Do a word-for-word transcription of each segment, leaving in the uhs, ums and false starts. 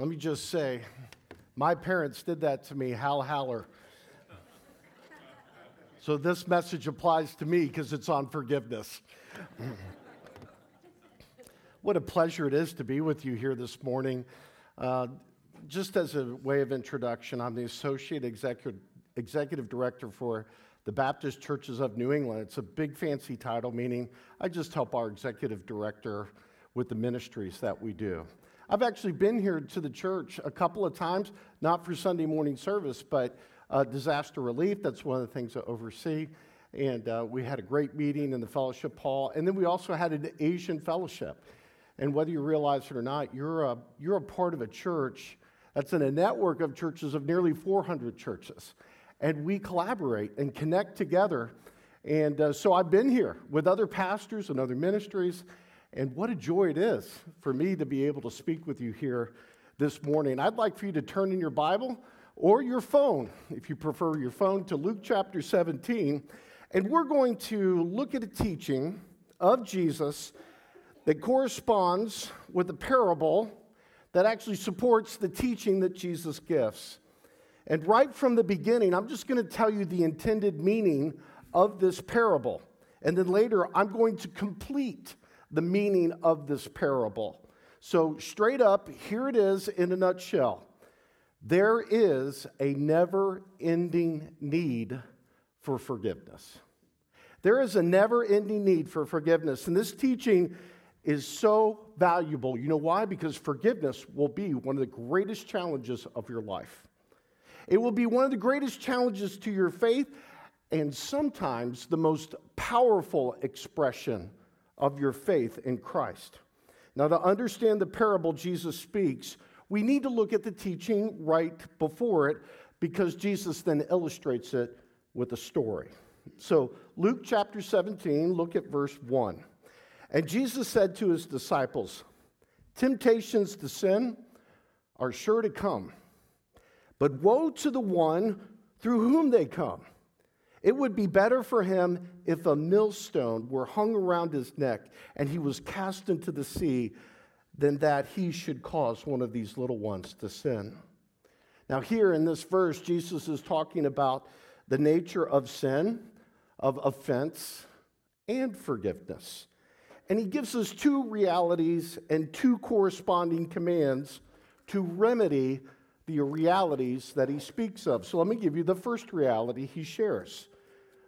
Let me just say, my parents did that to me, Hal Haller. So this message applies to me because it's on forgiveness. What a pleasure it is to be with you here this morning. Uh, just as a way of introduction, I'm the Associate Executive, Executive Director for the Baptist Churches of New England. It's a big fancy title, meaning I just help our Executive Director with the ministries that we do. I've actually been here to the church a couple of times, not for Sunday morning service, but uh, disaster relief. That's one of the things I oversee. And uh, we had a great meeting in the fellowship hall. And then we also had an Asian fellowship. And whether you realize it or not, you're a, you're a part of a church that's in a network of churches of nearly four hundred churches. And we collaborate and connect together. And uh, so I've been here with other pastors and other ministries. And what a joy it is for me to be able to speak with you here this morning. I'd like for you to turn in your Bible or your phone, if you prefer your phone, to Luke chapter seventeen. And we're going to look at a teaching of Jesus that corresponds with a parable that actually supports the teaching that Jesus gives. And right from the beginning, I'm just going to tell you the intended meaning of this parable. And then later, I'm going to complete the meaning of this parable. So straight up, here it is in a nutshell. There is a never-ending need for forgiveness. There is a never-ending need for forgiveness. And this teaching is so valuable. You know why? Because forgiveness will be one of the greatest challenges of your life. It will be one of the greatest challenges to your faith, and sometimes the most powerful expression of your faith in Christ. Now, to understand the parable Jesus speaks, we need to look at the teaching right before it, because Jesus then illustrates it with a story. So, Luke chapter seventeen, look at verse one. And Jesus said to his disciples, "Temptations to sin are sure to come, but woe to the one through whom they come. It would be better for him if a millstone were hung around his neck and he was cast into the sea than that he should cause one of these little ones to sin." Now here in this verse, Jesus is talking about the nature of sin, of offense, and forgiveness. And he gives us two realities and two corresponding commands to remedy the realities that he speaks of. So let me give you the first reality he shares.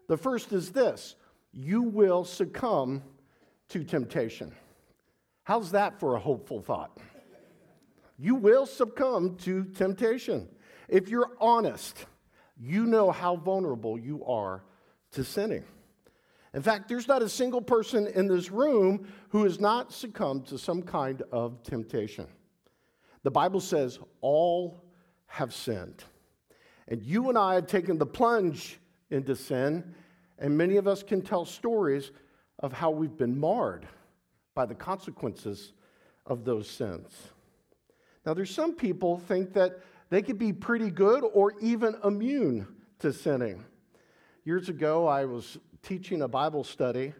The first is this: you will succumb to temptation. How's that for a hopeful thought? You will succumb to temptation. If you're honest, you know how vulnerable you are to sinning. In fact, there's not a single person in this room who has not succumbed to some kind of temptation. The Bible says all have sinned. And you and I have taken the plunge into sin, and many of us can tell stories of how we've been marred by the consequences of those sins. Now, there's some people think that they could be pretty good or even immune to sinning. Years ago, I was teaching a Bible study,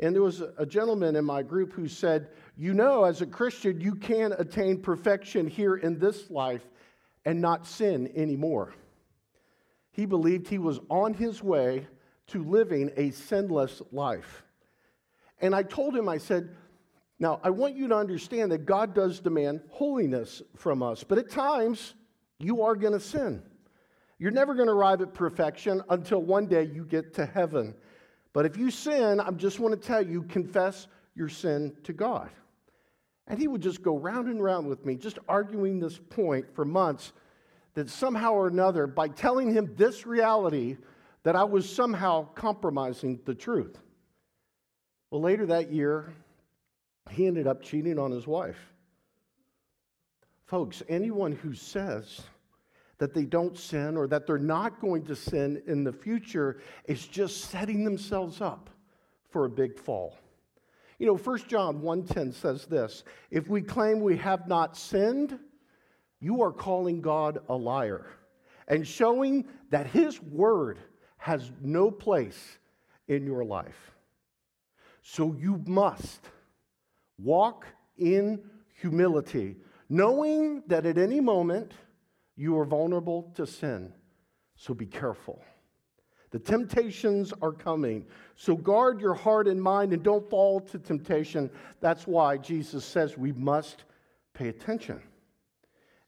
and there was a gentleman in my group who said, "You know, as a Christian, you can attain perfection here in this life and not sin anymore." He believed he was on his way to living a sinless life. And I told him, I said, "Now, I want you to understand that God does demand holiness from us, but at times, you are going to sin. You're never going to arrive at perfection until one day you get to heaven. But if you sin, I just want to tell you, confess your sin to God." And he would just go round and round with me, just arguing this point for months, that somehow or another, by telling him this reality, that I was somehow compromising the truth. Well, later that year, he ended up cheating on his wife. Folks, anyone who says that they don't sin or that they're not going to sin in the future is just setting themselves up for a big fall. You know, First John one ten says this: "If we claim we have not sinned, you are calling God a liar and showing that his word has no place in your life." So you must walk in humility knowing that at any moment you are vulnerable to sin. So be careful. The temptations are coming. So guard your heart and mind and don't fall to temptation. That's why Jesus says we must pay attention.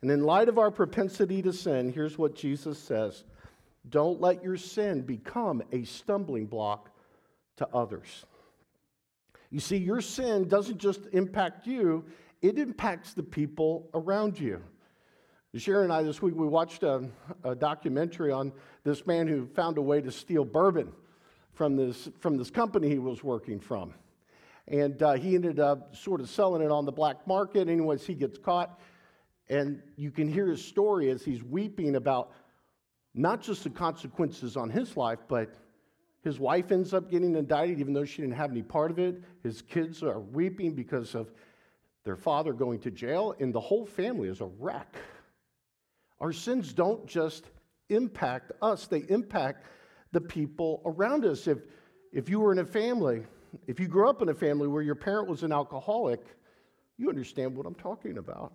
And in light of our propensity to sin, here's what Jesus says. Don't let your sin become a stumbling block to others. You see, your sin doesn't just impact you, it impacts the people around you. Sharon and I, this week, we watched a, a documentary on this man who found a way to steal bourbon from this, from this company he was working from. And uh, he ended up sort of selling it on the black market. Anyways, he gets caught, and you can hear his story as he's weeping about not just the consequences on his life, but his wife ends up getting indicted, even though she didn't have any part of it. His kids are weeping because of their father going to jail, and the whole family is a wreck. Our sins don't just impact us, they impact the people around us. If, if you were in a family, if you grew up in a family where your parent was an alcoholic, you understand what I'm talking about.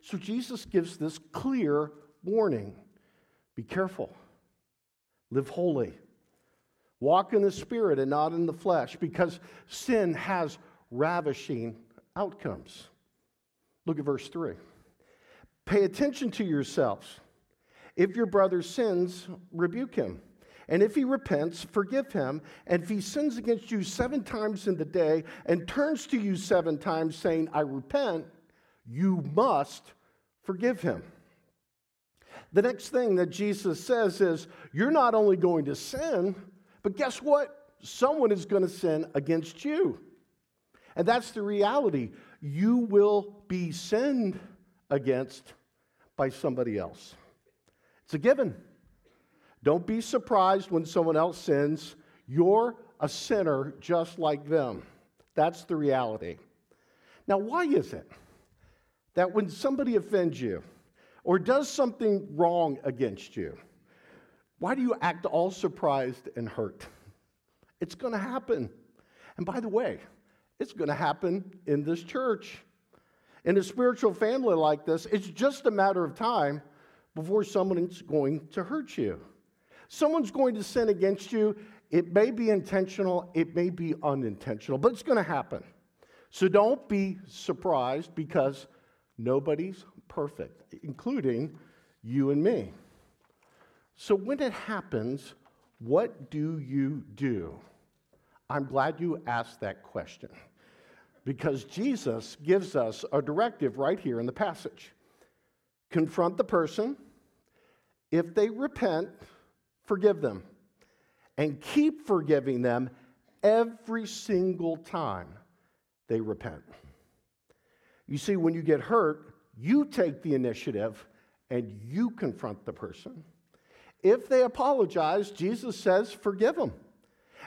So Jesus gives this clear warning. Be careful. Live holy. Walk in the Spirit and not in the flesh, because sin has ravishing outcomes. Look at verse three. Pay attention to yourselves. If your brother sins, rebuke him. And if he repents, forgive him. And if he sins against you seven times in the day and turns to you seven times saying, I repent, you must forgive him. The next thing that Jesus says is, you're not only going to sin, but guess what? Someone is going to sin against you. And that's the reality. You will be sinned against by somebody else. It's a given. Don't be surprised when someone else sins. You're a sinner just like them. That's the reality. Now, why is it that when somebody offends you or does something wrong against you, why do you act all surprised and hurt? It's going to happen. And by the way, it's going to happen in this church. In a spiritual family like this, it's just a matter of time before someone's going to hurt you. Someone's going to sin against you. It may be intentional, it may be unintentional, but it's going to happen. So don't be surprised, because nobody's perfect, including you and me. So when it happens, what do you do? I'm glad you asked that question, because Jesus gives us a directive right here in the passage. Confront the person. If they repent, forgive them. And keep forgiving them every single time they repent. You see, when you get hurt, you take the initiative and you confront the person. If they apologize, Jesus says, forgive them.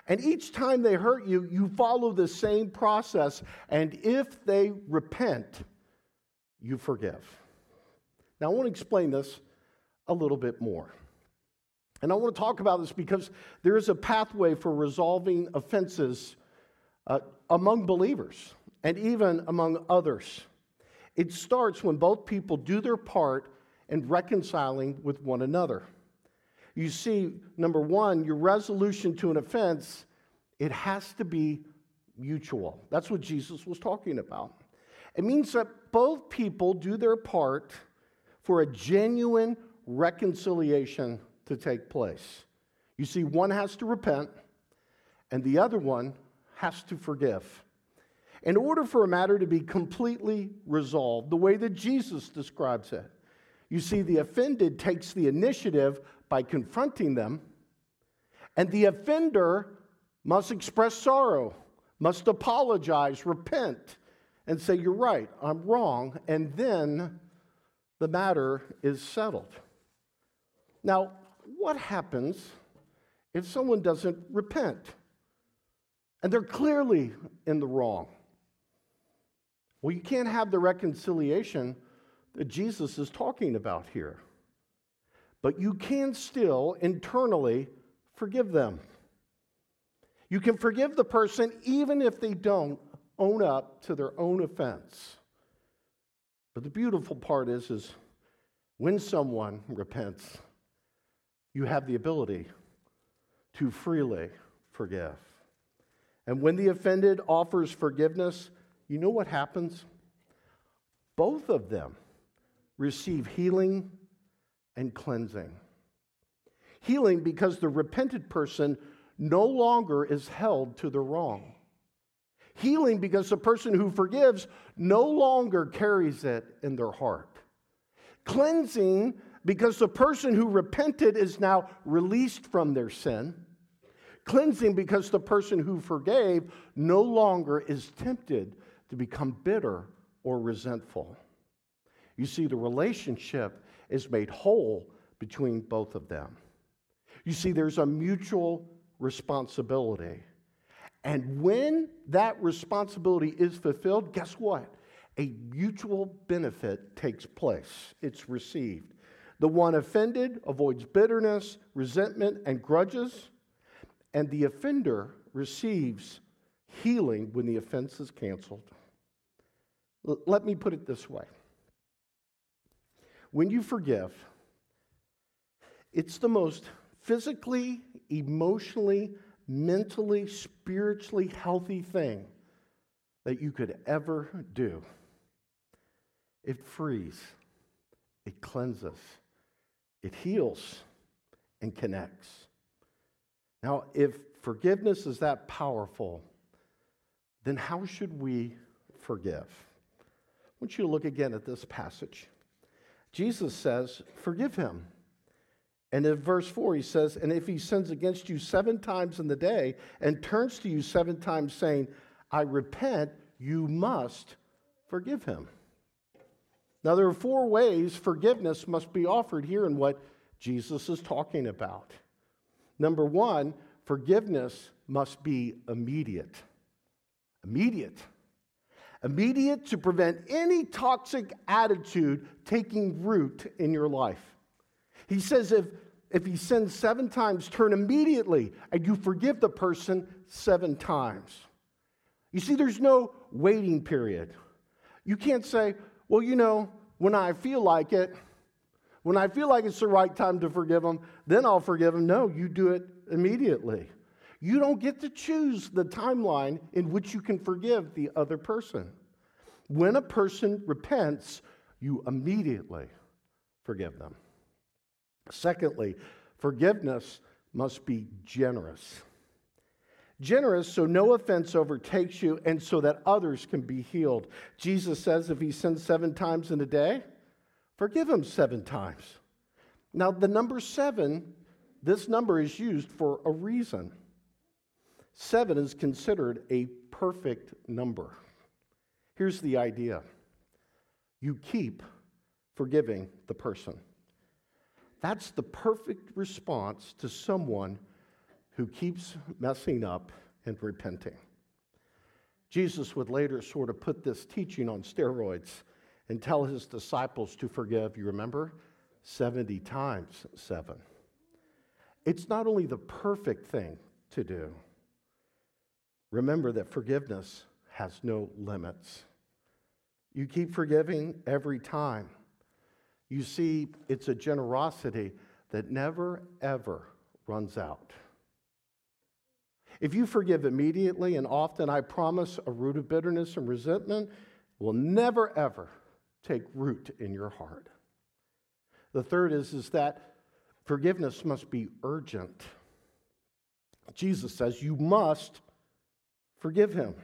And each time they hurt you, you follow the same process. And if they repent, you forgive. Now, I want to explain this a little bit more. And I want to talk about this because there is a pathway for resolving offenses uh, among believers and even among others. It starts when both people do their part in reconciling with one another. You see, number one, your resolution to an offense, it has to be mutual. That's what Jesus was talking about. It means that both people do their part for a genuine reconciliation to take place. You see, one has to repent, and the other one has to forgive. In order for a matter to be completely resolved, the way that Jesus describes it, you see, the offended takes the initiative by confronting them, and the offender must express sorrow, must apologize, repent, and say, you're right, I'm wrong, and then the matter is settled. Now, what happens if someone doesn't repent and they're clearly in the wrong? Well, you can't have the reconciliation that Jesus is talking about here. But you can still internally forgive them. You can forgive the person even if they don't own up to their own offense. But the beautiful part is, is when someone repents, you have the ability to freely forgive. And when the offended offers forgiveness, you know what happens? Both of them receive healing and cleansing. Healing because the repented person no longer is held to the wrong. Healing because the person who forgives no longer carries it in their heart. Cleansing because the person who repented is now released from their sin. Cleansing because the person who forgave no longer is tempted to become bitter or resentful. You see, the relationship is made whole between both of them. You see, there's a mutual responsibility. And when that responsibility is fulfilled, guess what? A mutual benefit takes place. It's received. The one offended avoids bitterness, resentment, and grudges, and the offender receives healing when the offense is canceled. L- let me put it this way. When you forgive, it's the most physically, emotionally, mentally, spiritually healthy thing that you could ever do. It frees, it cleanses, it heals, and connects. Now, if forgiveness is that powerful, then how should we forgive? I want you to look again at this passage. Jesus says, forgive him. And in verse four, he says, and if he sins against you seven times in the day and turns to you seven times saying, I repent, you must forgive him. Now, there are four ways forgiveness must be offered here in what Jesus is talking about. Number one, forgiveness must be immediate. Immediate. Immediate to prevent any toxic attitude taking root in your life. He says if, if he sins seven times, turn immediately, and you forgive the person seven times. You see, there's no waiting period. You can't say, well, you know, when I feel like it, when I feel like it's the right time to forgive them, then I'll forgive them. No, you do it immediately. You don't get to choose the timeline in which you can forgive the other person. When a person repents, you immediately forgive them. Secondly, forgiveness must be generous. Generous so no offense overtakes you and so that others can be healed. Jesus says if he sins seven times in a day, forgive him seven times. Now, the number seven, this number is used for a reason. Seven is considered a perfect number. Here's the idea. You keep forgiving the person. That's the perfect response to someone who keeps messing up and repenting. Jesus would later sort of put this teaching on steroids and tell his disciples to forgive, you remember, seventy times seven. It's not only the perfect thing to do. Remember that forgiveness has no limits. You keep forgiving every time. You see, it's a generosity that never, ever runs out. If you forgive immediately and often, I promise a root of bitterness and resentment will never, ever take root in your heart. The third is, is that forgiveness must be urgent. Jesus says you must forgive him.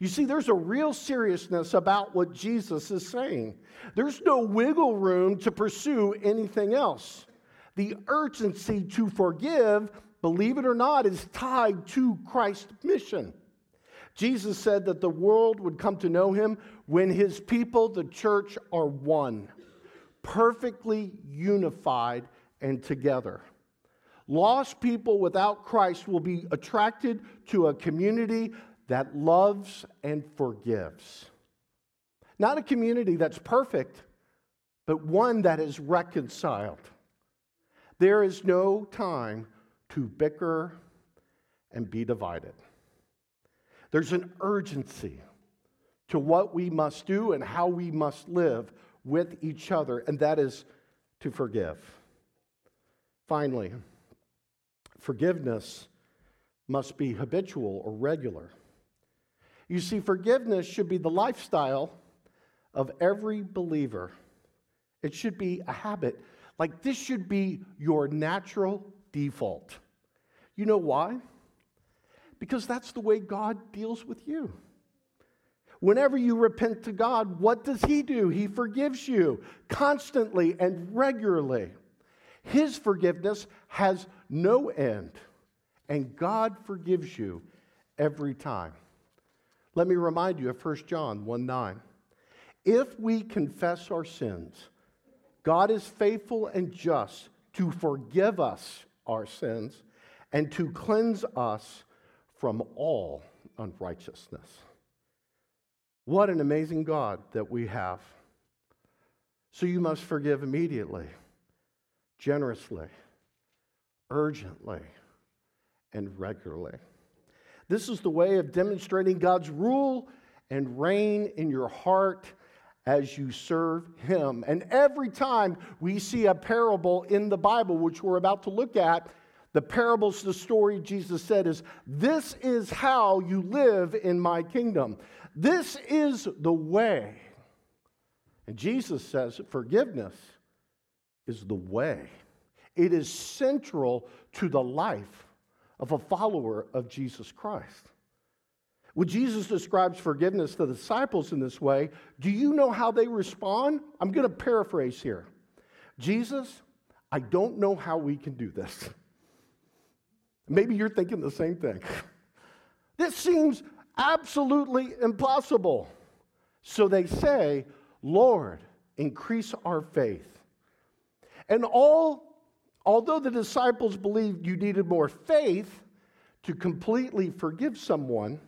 You see, there's a real seriousness about what Jesus is saying. There's no wiggle room to pursue anything else. The urgency to forgive, believe it or not, is tied to Christ's mission. Jesus said that the world would come to know him when his people, the church, are one, perfectly unified and together. Lost people without Christ will be attracted to a community that loves and forgives. Not a community that's perfect, but one that is reconciled. There is no time to bicker and be divided. There's an urgency to what we must do and how we must live with each other, and that is to forgive. Finally, forgiveness must be habitual or regular. You see, forgiveness should be the lifestyle of every believer. It should be a habit. Like, this should be your natural default. You know why? Because that's the way God deals with you. Whenever you repent to God, what does He do? He forgives you constantly and regularly. His forgiveness has no end, and God forgives you every time. Let me remind you of First John one nine. If we confess our sins, God is faithful and just to forgive us our sins and to cleanse us from all unrighteousness. What an amazing God that we have. So you must forgive immediately, generously, urgently, and regularly. This is the way of demonstrating God's rule and reign in your heart as you serve Him. And every time we see a parable in the Bible, which we're about to look at, the parable's the story Jesus said is, this is how you live in my kingdom. This is the way. And Jesus says forgiveness is the way. It is central to the life of a follower of Jesus Christ. When Jesus describes forgiveness to the disciples in this way, do you know how they respond? I'm going to paraphrase here. Jesus, I don't know how we can do this. Maybe you're thinking the same thing. This seems absolutely impossible. So they say, Lord, increase our faith. And all, although the disciples believed you needed more faith to completely forgive someone,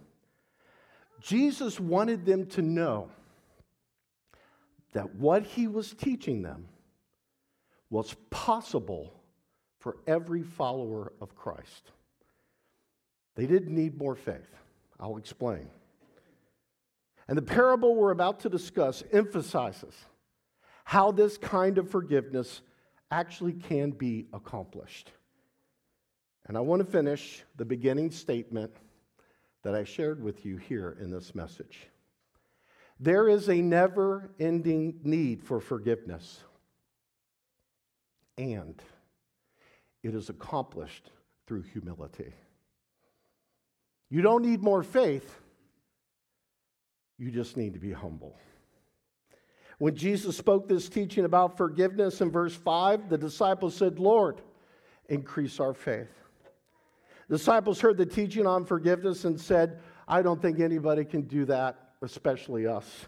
Jesus wanted them to know that what He was teaching them was possible for every follower of Christ. They didn't need more faith. I'll explain. And the parable we're about to discuss emphasizes how this kind of forgiveness actually can be accomplished. And I want to finish the beginning statement that I shared with you here in this message. There is a never-ending need for forgiveness, and it is accomplished through humility. You don't need more faith, you just need to be humble. When Jesus spoke this teaching about forgiveness in verse five, the disciples said, Lord, increase our faith. Disciples heard the teaching on forgiveness and said, I don't think anybody can do that, especially us.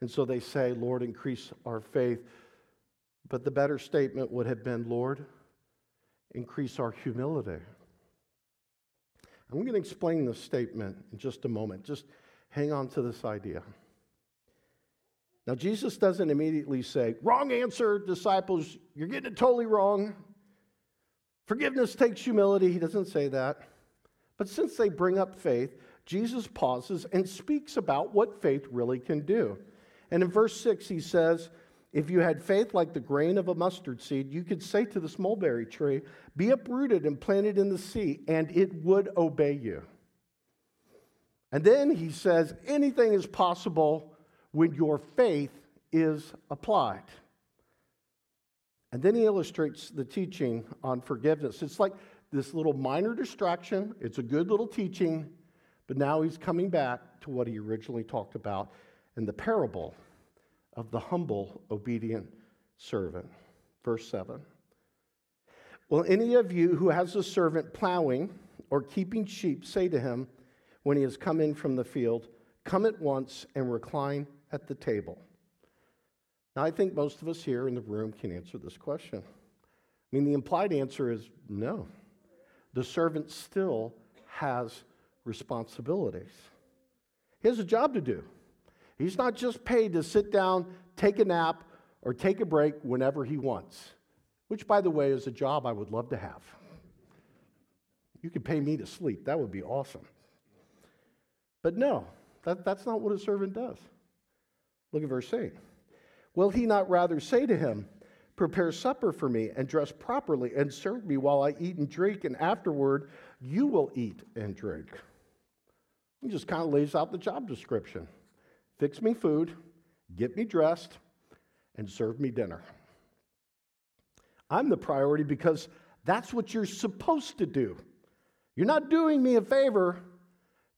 And so they say, Lord, increase our faith. But the better statement would have been, Lord, increase our humility. I'm going to explain this statement in just a moment. Just hang on to this idea. Now, Jesus doesn't immediately say, wrong answer, disciples, you're getting it totally wrong. Forgiveness takes humility. He doesn't say that. But since they bring up faith, Jesus pauses and speaks about what faith really can do. And in verse six, He says, if you had faith like the grain of a mustard seed, you could say to this mulberry tree, be uprooted and planted in the sea, and it would obey you. And then He says, anything is possible when your faith is applied. And then He illustrates the teaching on forgiveness. It's like this little minor distraction. It's a good little teaching, but now He's coming back to what He originally talked about in the parable of the humble, obedient servant. Verse seven. Will any of you who has a servant plowing or keeping sheep say to him when he has come in from the field, come at once and recline at the table? Now, I think most of us here in the room can answer this question. I mean, the implied answer is no. The servant still has responsibilities. He has a job to do. He's not just paid to sit down, take a nap, or take a break whenever he wants, which, by the way, is a job I would love to have. You could pay me to sleep. That would be awesome. But no, That, that's not what a servant does. Look at verse eight. Will he not rather say to him, prepare supper for me and dress properly and serve me while I eat and drink, and afterward you will eat and drink? He just kind of lays out the job description. Fix me food, get me dressed, and serve me dinner. I'm the priority because that's what you're supposed to do. You're not doing me a favor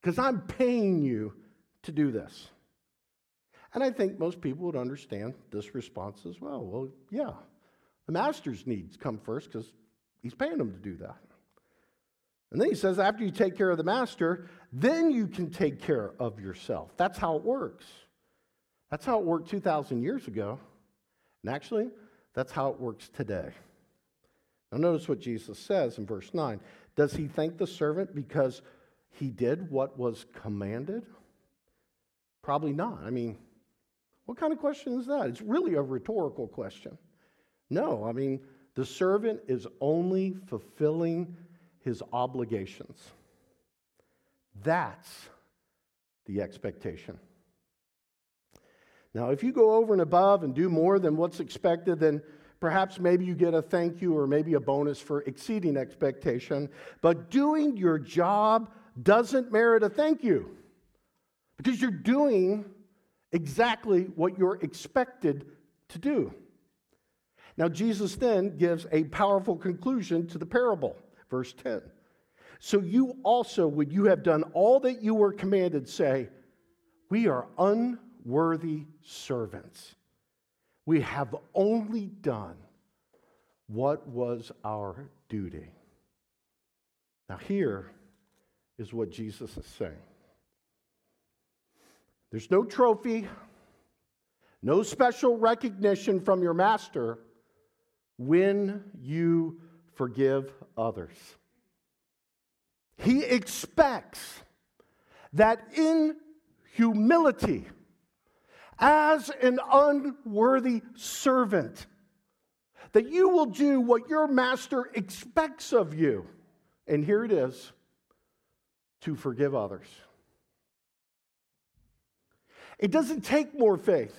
because I'm paying you to do this. And I think most people would understand this response as well. Well, yeah, the master's needs come first because he's paying him to do that. And then he says, after you take care of the master, then you can take care of yourself. That's how it works. That's how it worked two thousand years ago. And actually, that's how it works today. Now notice what Jesus says in verse nine. Does he thank the servant because he did what was commanded? Probably not. I mean, what kind of question is that? It's really a rhetorical question. No, I mean, the servant is only fulfilling his obligations. That's the expectation. Now, if you go over and above and do more than what's expected, then perhaps maybe you get a thank you or maybe a bonus for exceeding expectation. But doing your job doesn't merit a thank you, because you're doing exactly what you're expected to do. Now, Jesus then gives a powerful conclusion to the parable, verse ten. So you also, when you have done all that you were commanded, say, we are unworthy servants. We have only done what was our duty. Now, here is what Jesus is saying. There's no trophy, no special recognition from your master when you forgive others. He expects that in humility, as an unworthy servant, that you will do what your master expects of you. And here it is, to forgive others. It doesn't take more faith.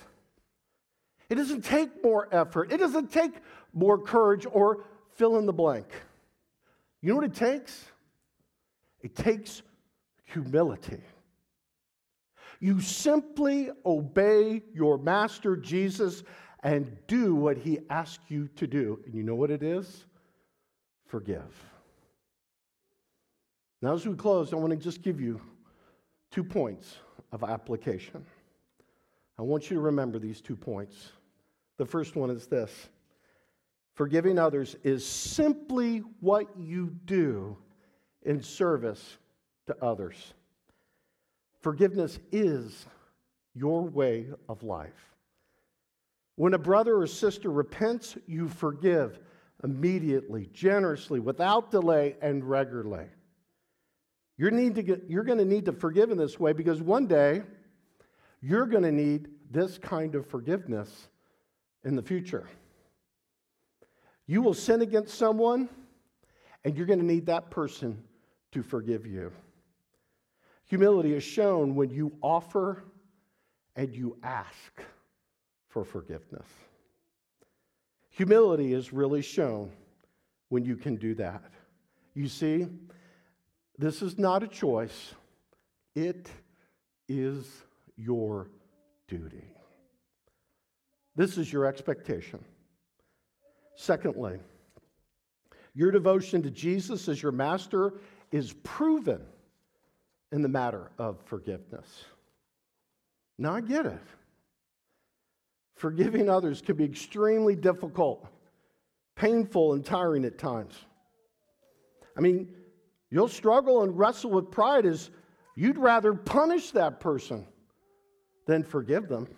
It doesn't take more effort. It doesn't take more courage or fill in the blank. You know what it takes? It takes humility. You simply obey your master Jesus and do what he asks you to do. And you know what it is? Forgive. Now, as we close, I want to just give you two points of application. I want you to remember these two points. The first one is this. Forgiving others is simply what you do in service to others. Forgiveness is your way of life. When a brother or sister repents, you forgive immediately, generously, without delay, and regularly. You're, need to get, you're going to need to forgive in this way, because one day you're going to need this kind of forgiveness in the future. You will sin against someone, and you're going to need that person to forgive you. Humility is shown when you offer and you ask for forgiveness. Humility is really shown when you can do that. You see, this is not a choice. It is your duty. This is your expectation. Secondly, your devotion to Jesus as your master is proven in the matter of forgiveness. Now, I get it. Forgiving others can be extremely difficult, painful, and tiring at times. I mean, you'll struggle and wrestle with pride as you'd rather punish that person than forgive them.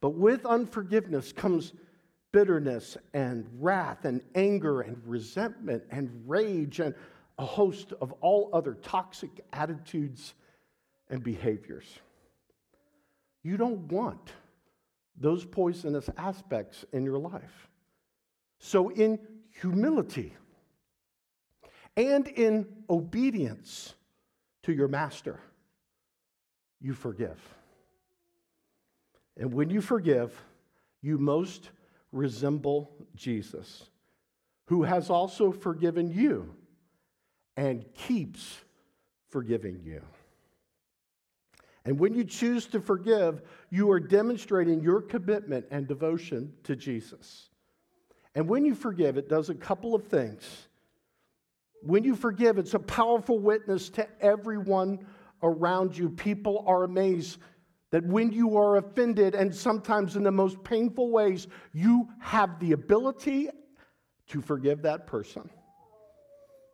But with unforgiveness comes bitterness and wrath and anger and resentment and rage and a host of all other toxic attitudes and behaviors. You don't want those poisonous aspects in your life. So in humility and in obedience to your master, you forgive. And when you forgive, you most resemble Jesus, who has also forgiven you and keeps forgiving you. And when you choose to forgive, you are demonstrating your commitment and devotion to Jesus. And when you forgive, it does a couple of things. When you forgive, it's a powerful witness to everyone around you. People are amazed that when you are offended, and sometimes in the most painful ways, you have the ability to forgive that person.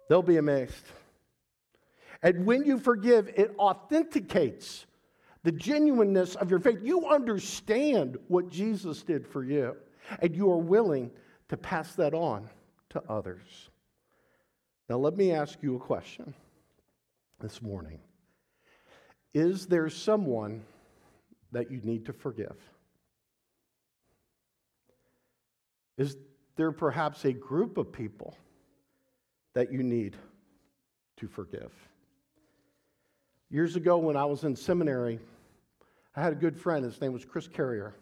They'll be amazed. And when you forgive, it authenticates the genuineness of your faith. You understand what Jesus did for you, and you are willing to pass that on to others. Now, let me ask you a question this morning. Is there someone that you need to forgive? Is there perhaps a group of people that you need to forgive? Years ago when I was in seminary, I had a good friend. His name was Chris Carrier.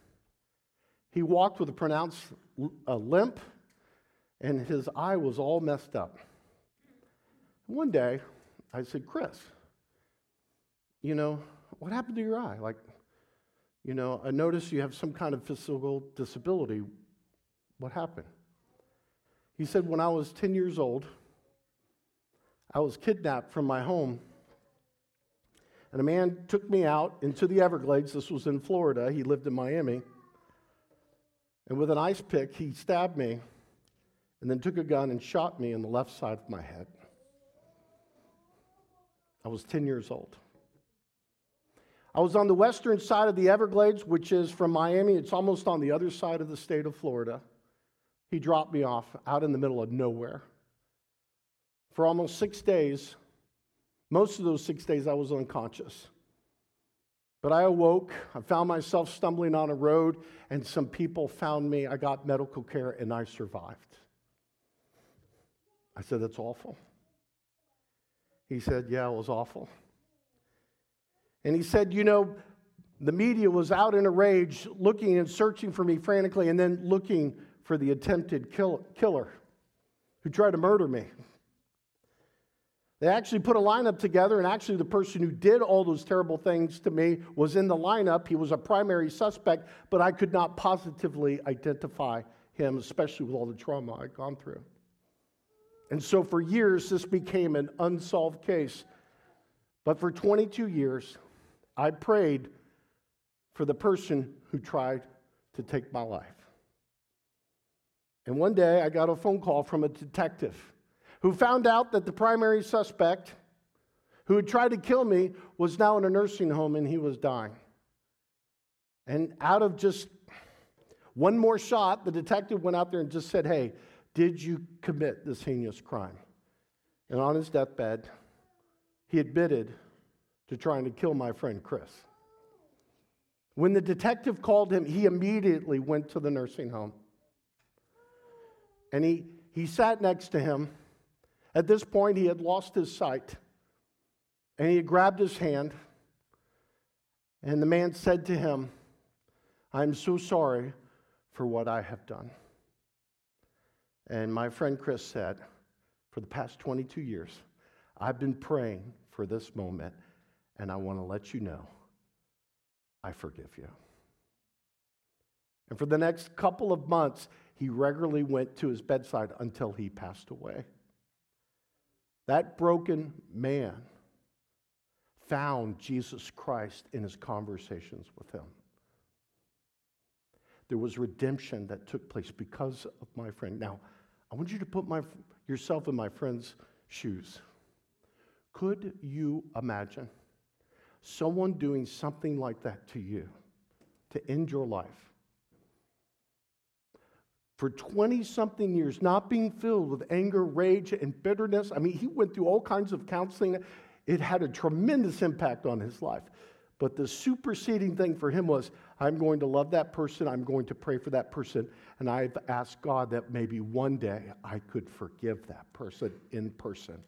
He walked with a pronounced a limp, and his eye was all messed up. One day, I said, Chris, you know, what happened to your eye? Like, you know, I noticed you have some kind of physical disability. What happened? He said, when I was ten years old, I was kidnapped from my home, and a man took me out into the Everglades. This was in Florida. He lived in Miami. And with an ice pick, he stabbed me and then took a gun and shot me in the left side of my head. I was ten years old. I was on the western side of the Everglades, which is from Miami. It's almost on the other side of the state of Florida. He dropped me off out in the middle of nowhere. For almost six days, most of those six days, I was unconscious. But I awoke. I found myself stumbling on a road, and some people found me. I got medical care, and I survived. I said, that's awful. He said, yeah, it was awful. And he said, you know, the media was out in a rage, looking and searching for me frantically, and then looking for the attempted kill- killer who tried to murder me. They actually put a lineup together, and actually the person who did all those terrible things to me was in the lineup. He was a primary suspect, but I could not positively identify him, especially with all the trauma I'd gone through. And so for years, this became an unsolved case. But for twenty-two years, I prayed for the person who tried to take my life. And one day, I got a phone call from a detective who found out that the primary suspect who had tried to kill me was now in a nursing home, and he was dying. And out of just one more shot, the detective went out there and just said, hey, did you commit this heinous crime? And on his deathbed, he admitted to trying to kill my friend Chris. When the detective called him, he immediately went to the nursing home. And he, he sat next to him. At this point, he had lost his sight. And he had grabbed his hand. And the man said to him, I'm so sorry for what I have done. And my friend Chris said, for the past twenty-two years, I've been praying for this moment, and I want to let you know I forgive you. And for the next couple of months, he regularly went to his bedside until he passed away. That broken man found Jesus Christ in his conversations with him. There was redemption that took place because of my friend. Now, I want you to put my, yourself in my friend's shoes. Could you imagine someone doing something like that to you, to end your life? For twenty-something years, not being filled with anger, rage, and bitterness. I mean, he went through all kinds of counseling. It had a tremendous impact on his life. But the superseding thing for him was, I'm going to love that person, I'm going to pray for that person, and I've asked God that maybe one day I could forgive that person in person.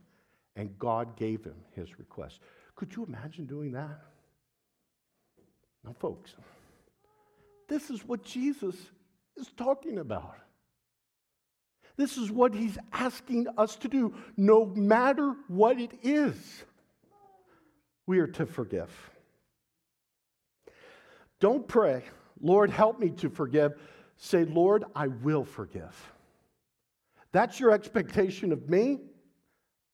And God gave him his request. Could you imagine doing that? Now, folks, this is what Jesus is talking about. This is what he's asking us to do, no matter what it is. We are to forgive. Don't pray, Lord, help me to forgive. Say, Lord, I will forgive. That's your expectation of me.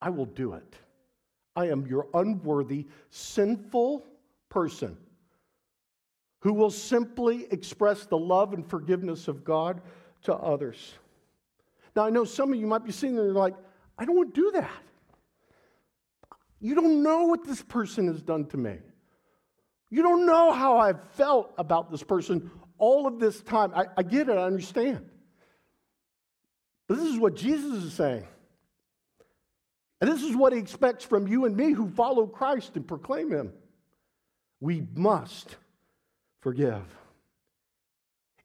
I will do it. I am your unworthy, sinful person who will simply express the love and forgiveness of God to others. Now, I know some of you might be sitting there and you're like, I don't want to do that. You don't know what this person has done to me. You don't know how I've felt about this person all of this time. I, I get it, I understand. But this is what Jesus is saying. And this is what he expects from you and me who follow Christ and proclaim him. We must forgive.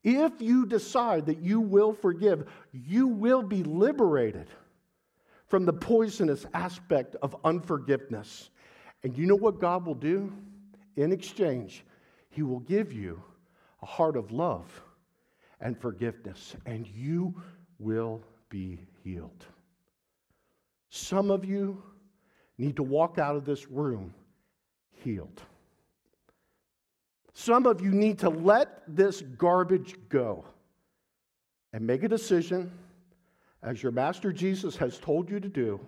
If you decide that you will forgive, you will be liberated from the poisonous aspect of unforgiveness. And you know what God will do? In exchange, he will give you a heart of love and forgiveness, and you will be healed. Some of you need to walk out of this room healed. Some of you need to let this garbage go and make a decision, as your Master Jesus has told you to do,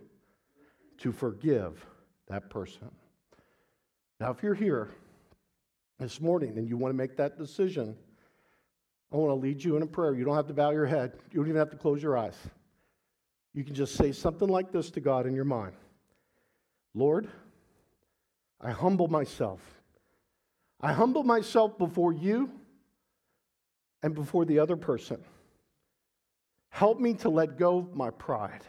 to forgive that person. Now, if you're here this morning and you want to make that decision, I want to lead you in a prayer. You don't have to bow your head. You don't even have to close your eyes. You can just say something like this to God in your mind. Lord, I humble myself. I humble myself before you and before the other person. Help me to let go of my pride.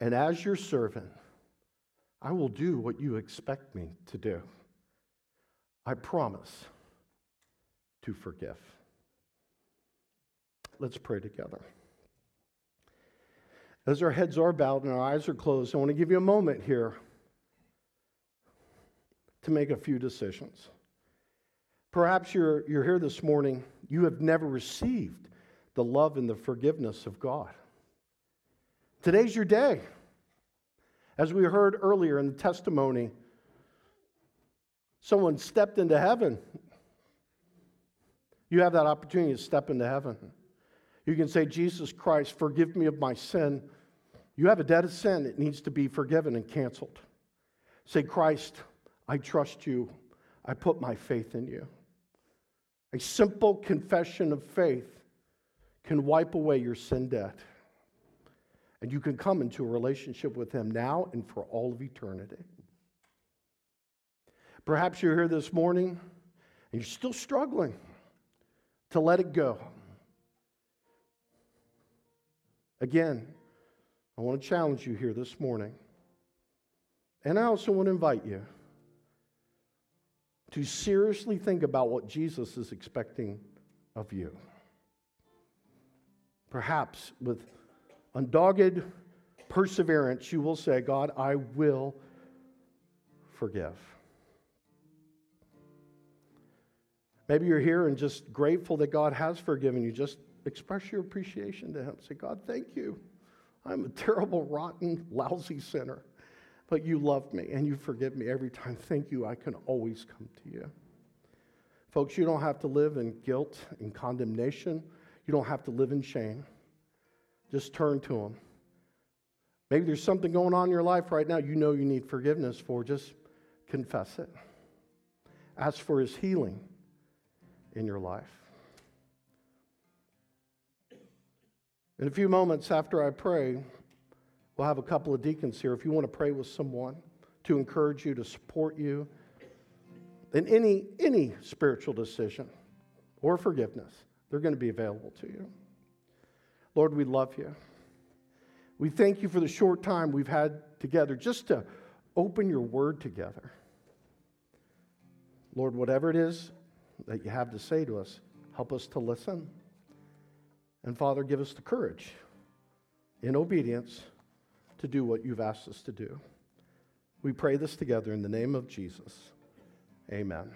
And as your servant, I will do what you expect me to do. I promise to forgive. Let's pray together. As our heads are bowed and our eyes are closed, I want to give you a moment here to make a few decisions. Perhaps you're, you're here this morning, you have never received the love and the forgiveness of God. Today's your day. As we heard earlier in the testimony, someone stepped into heaven. You have that opportunity to step into heaven. You can say, Jesus Christ, forgive me of my sin. You have a debt of sin that needs to be forgiven and canceled. Say, Christ, I trust you. I put my faith in you. A simple confession of faith can wipe away your sin debt. And you can come into a relationship with him now and for all of eternity. Perhaps you're here this morning and you're still struggling to let it go. Again, I want to challenge you here this morning. And I also want to invite you to seriously think about what Jesus is expecting of you. Perhaps with undogged perseverance, you will say, God, I will forgive. Maybe you're here and just grateful that God has forgiven you. Just express your appreciation to him. Say, God, thank you. I'm a terrible, rotten, lousy sinner, but you love me and you forgive me every time. Thank you. I can always come to you. Folks, you don't have to live in guilt and condemnation. You don't have to live in shame. Just turn to him. Maybe there's something going on in your life right now you know you need forgiveness for. Just confess it. Ask for his healing in your life. In a few moments after I pray, we'll have a couple of deacons here. If you want to pray with someone to encourage you, to support you in any, any spiritual decision or forgiveness, they're going to be available to you. Lord, we love you. We thank you for the short time we've had together just to open your word together. Lord, whatever it is that you have to say to us, help us to listen. And Father, give us the courage in obedience to do what you've asked us to do. We pray this together in the name of Jesus. Amen.